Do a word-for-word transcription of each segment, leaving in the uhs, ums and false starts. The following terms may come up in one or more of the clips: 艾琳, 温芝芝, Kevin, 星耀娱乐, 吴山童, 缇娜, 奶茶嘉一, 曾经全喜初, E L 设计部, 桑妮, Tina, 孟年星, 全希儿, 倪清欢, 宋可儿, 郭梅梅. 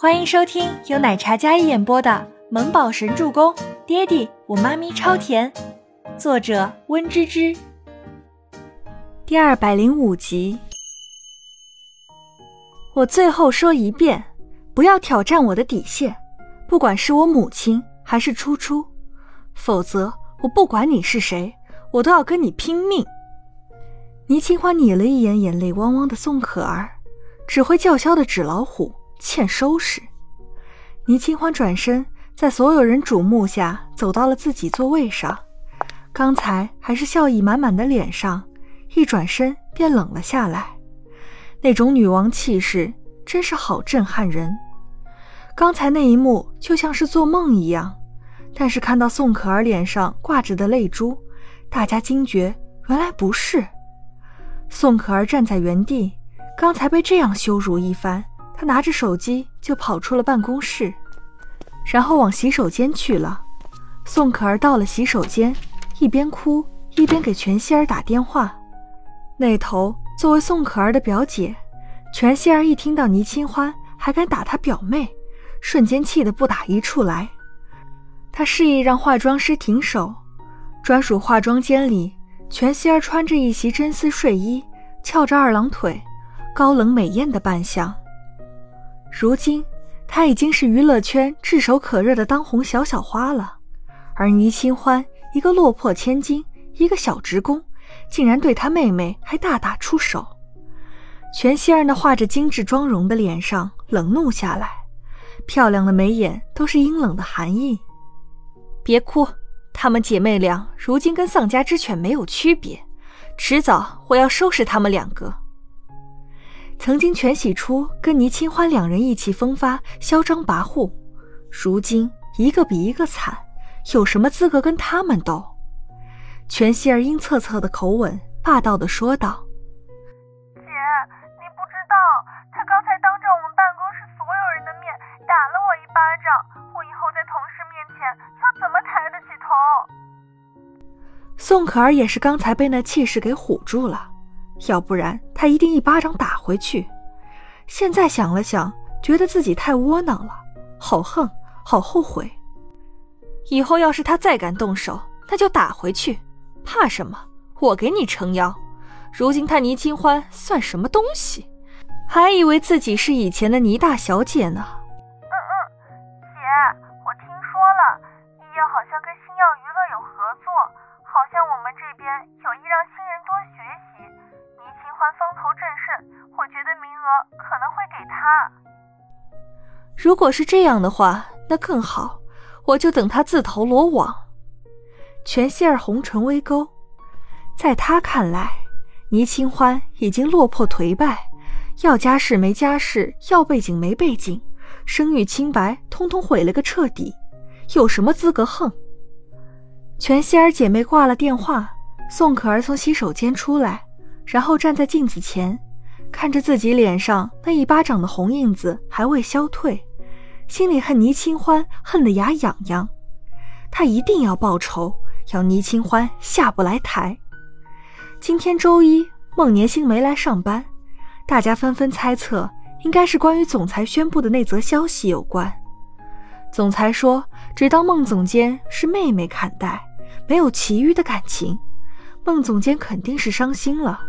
欢迎收听由奶茶嘉一演播的《萌宝神助攻》，爹地，我妈咪超甜，作者温芝芝。第二百零五集。我最后说一遍，不要挑战我的底线，不管是我母亲还是初初，否则我不管你是谁，我都要跟你拼命。倪清欢睨了一眼眼泪汪汪的宋可儿，只会叫嚣的纸老虎，欠收拾。倪清欢转身，在所有人瞩目下走到了自己座位上，刚才还是笑意满满的脸上，一转身便冷了下来。那种女王气势真是好震撼人，刚才那一幕就像是做梦一样，但是看到宋可儿脸上挂着的泪珠，大家惊觉原来不是。宋可儿站在原地，刚才被这样羞辱一番，他拿着手机就跑出了办公室，然后往洗手间去了。宋可儿到了洗手间，一边哭一边给全希儿打电话。那头作为宋可儿的表姐，全希儿一听到倪清欢还敢打她表妹，瞬间气得不打一处来。她示意让化妆师停手，专属化妆间里，全希儿穿着一袭真丝睡衣，翘着二郎腿，高冷美艳的扮相。如今她已经是娱乐圈炙手可热的当红小小花了，而倪清欢一个落魄千金，一个小职工，竟然对她妹妹还大打出手。全希儿那画着精致妆容的脸上冷怒下来，漂亮的眉眼都是阴冷的寒意。别哭，她们姐妹俩如今跟丧家之犬没有区别，迟早我要收拾她们两个。曾经全喜初跟倪清欢两人一起风发嚣张跋扈，如今一个比一个惨，有什么资格跟他们斗？全希儿阴恻恻的口吻霸道地说道：姐，你不知道，他刚才当着我们办公室所有人的面打了我一巴掌，我以后在同事面前要怎么抬得起头？宋可儿也是刚才被那气势给唬住了，要不然他一定一巴掌打回去。现在想了想，觉得自己太窝囊了，好恨，好后悔。以后要是他再敢动手，那就打回去，怕什么？我给你撑腰。如今他倪清欢算什么东西？还以为自己是以前的倪大小姐呢。嗯嗯，姐，我听说了，医药好像跟星耀娱乐有合作，好像我们这边有意让新人多学习。倪清欢风头正盛，我觉得名额可能会给他。如果是这样的话，那更好，我就等他自投罗网。全希儿红唇微勾，在他看来，倪清欢已经落魄颓败，要家世没家世，要背景没背景，声誉清白通通毁了个彻底，有什么资格横？全希儿姐妹挂了电话，宋可儿从洗手间出来，然后站在镜子前，看着自己脸上那一巴掌的红印子还未消退，心里恨倪清欢恨得牙痒痒，她一定要报仇，要倪清欢下不来台。今天周一，孟年星没来上班，大家纷纷猜测应该是关于总裁宣布的那则消息有关。总裁说只当孟总监是妹妹看待，没有其余的感情，孟总监肯定是伤心了。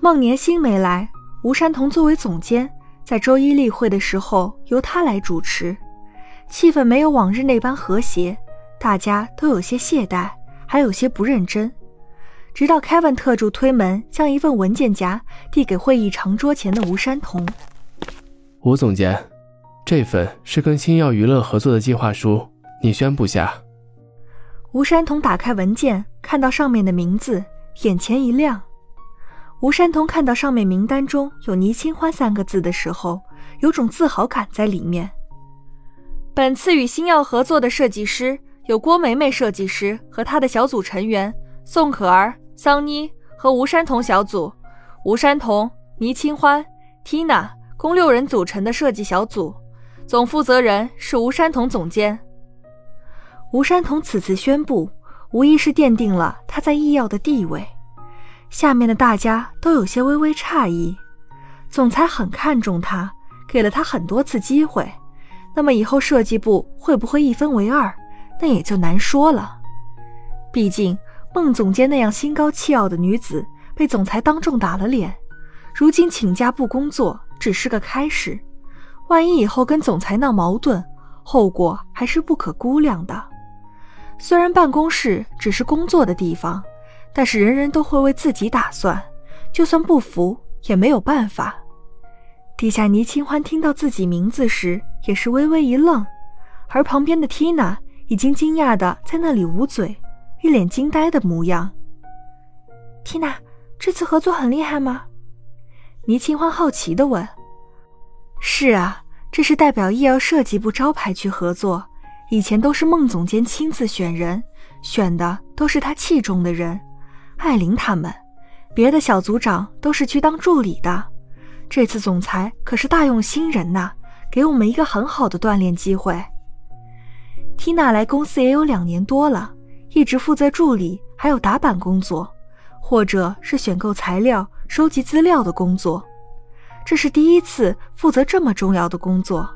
孟年星没来，吴山童作为总监，在周一例会的时候由他来主持，气氛没有往日那般和谐，大家都有些懈怠，还有些不认真。直到 Kevin 特助推门，将一份文件夹递给会议长桌前的吴山童。吴总监，这份是跟星耀娱乐合作的计划书，你宣布下。吴山童打开文件，看到上面的名字，眼前一亮。吴山童看到上面名单中有倪清欢三个字的时候，有种自豪感在里面。本次与星耀合作的设计师有郭梅梅设计师和她的小组成员宋可儿、桑妮和吴山童小组，吴山童、倪清欢、Tina 共六人组成的设计小组，总负责人是吴山童总监。吴山童此次宣布，无疑是奠定了他在医药的地位。下面的大家都有些微微诧异，总裁很看重他，给了他很多次机会，那么以后设计部会不会一分为二，那也就难说了。毕竟孟总监那样心高气傲的女子被总裁当众打了脸，如今请假不工作只是个开始，万一以后跟总裁闹矛盾，后果还是不可估量的。虽然办公室只是工作的地方，但是人人都会为自己打算，就算不服也没有办法。迪夏尼清欢听到自己名字时也是微微一愣，而旁边的 Tina 已经惊讶地在那里捂嘴，一脸惊呆的模样。Tina， 这次合作很厉害吗？倪清欢好奇地问。是啊，这是代表 E L 设计部招牌去合作，以前都是孟总监亲自选人，选的都是他器重的人，艾琳他们，别的小组长都是去当助理的。这次总裁可是大用新人呐、啊，给我们一个很好的锻炼机会。缇娜来公司也有两年多了，一直负责助理还有打板工作，或者是选购材料、收集资料的工作。这是第一次负责这么重要的工作。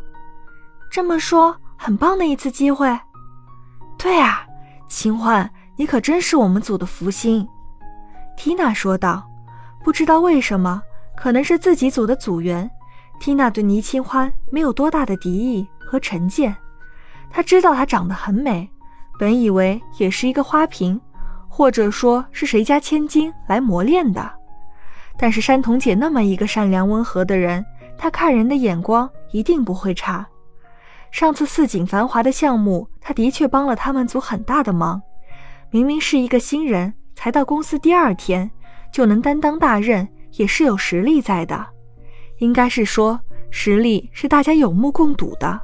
这么说，很棒的一次机会。对啊，清欢，你可真是我们组的福星。缇娜说道，不知道为什么，可能是自己组的组员，缇娜对倪清欢没有多大的敌意和成见。她知道她长得很美，本以为也是一个花瓶，或者说是谁家千金来磨练的。但是山童姐那么一个善良温和的人，她看人的眼光一定不会差。上次四锦繁华的项目，她的确帮了他们组很大的忙。明明是一个新人，才到公司第二天，就能担当大任，也是有实力在的，应该是说实力是大家有目共睹的。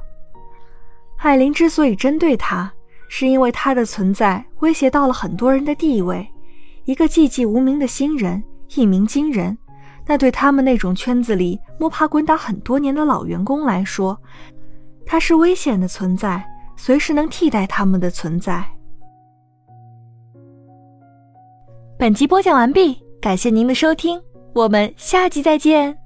艾琳之所以针对他，是因为他的存在威胁到了很多人的地位，一个寂寂无名的新人一鸣惊人，那对他们那种圈子里摸爬滚打很多年的老员工来说，他是危险的存在，随时能替代他们的存在。本集播讲完毕，感谢您的收听，我们下集再见。